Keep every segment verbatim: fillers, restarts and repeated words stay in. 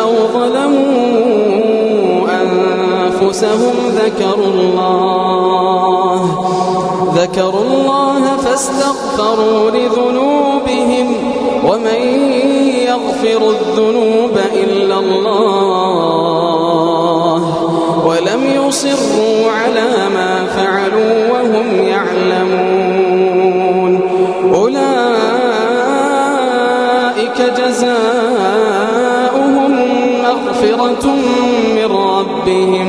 أو ظلموا أنفسهم ذكروا الله ذكروا الله فاستغفروا لذنوبهم ومن يغفر الذنوب إلا الله ولم يصروا على ما فعلوا وهم يعلمون. أولئك جزاؤهم مغفرة من ربهم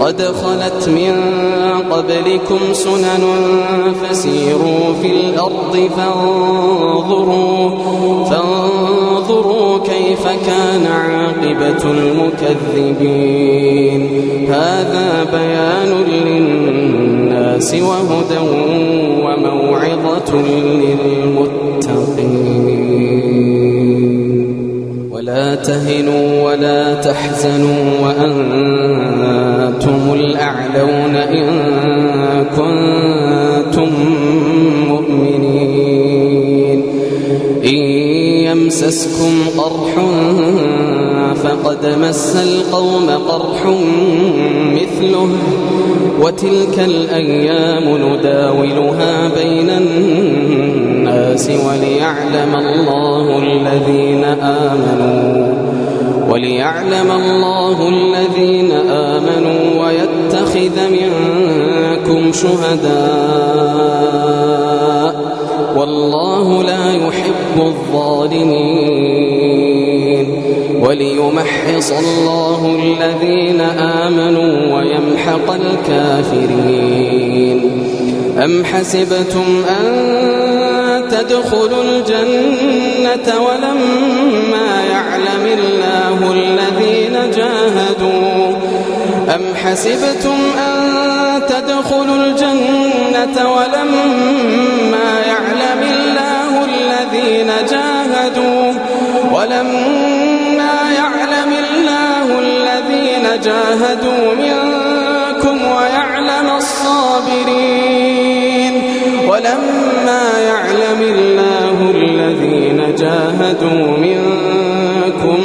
قد خلت من قبلكم سنن فسيروا في الأرض فانظروا فانظروا كيف كان عاقبة المكذبين. هذا بيان للناس وهدى وموعظة للمتقين. ولا تهنوا ولا تحزنوا وأنتم الأعلون إن كنتم مؤمنين. إن يمسسكم قرح فقد مس القوم قرح مثله وتلك الأيام نداولها بين الناس وليعلم الله الذين آمنوا وليعلم الله الذين آمنوا ويتخذ منكم شهداء والله لا يحب الظالمين. وليمحص الله الذين آمنوا ويمحق الكافرين. أم حسبتم أن تدخلوا الجنة ولما يعلم الله الذين جاهدوا أم حسبتم أن تدخلوا الجنة ولما يعلم الله الذين جاهدوا ولما يعلم الله الذين جاهدوا منكم ويعلم الصابرين ولما يعلم الله الذين جاهدوا منكم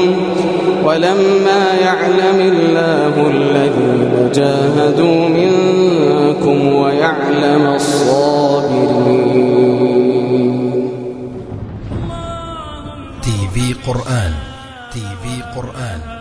ولما يعلم الله الذين جاهدوا منكم ويعلم الصابرين. تي في قرآن تي في قرآن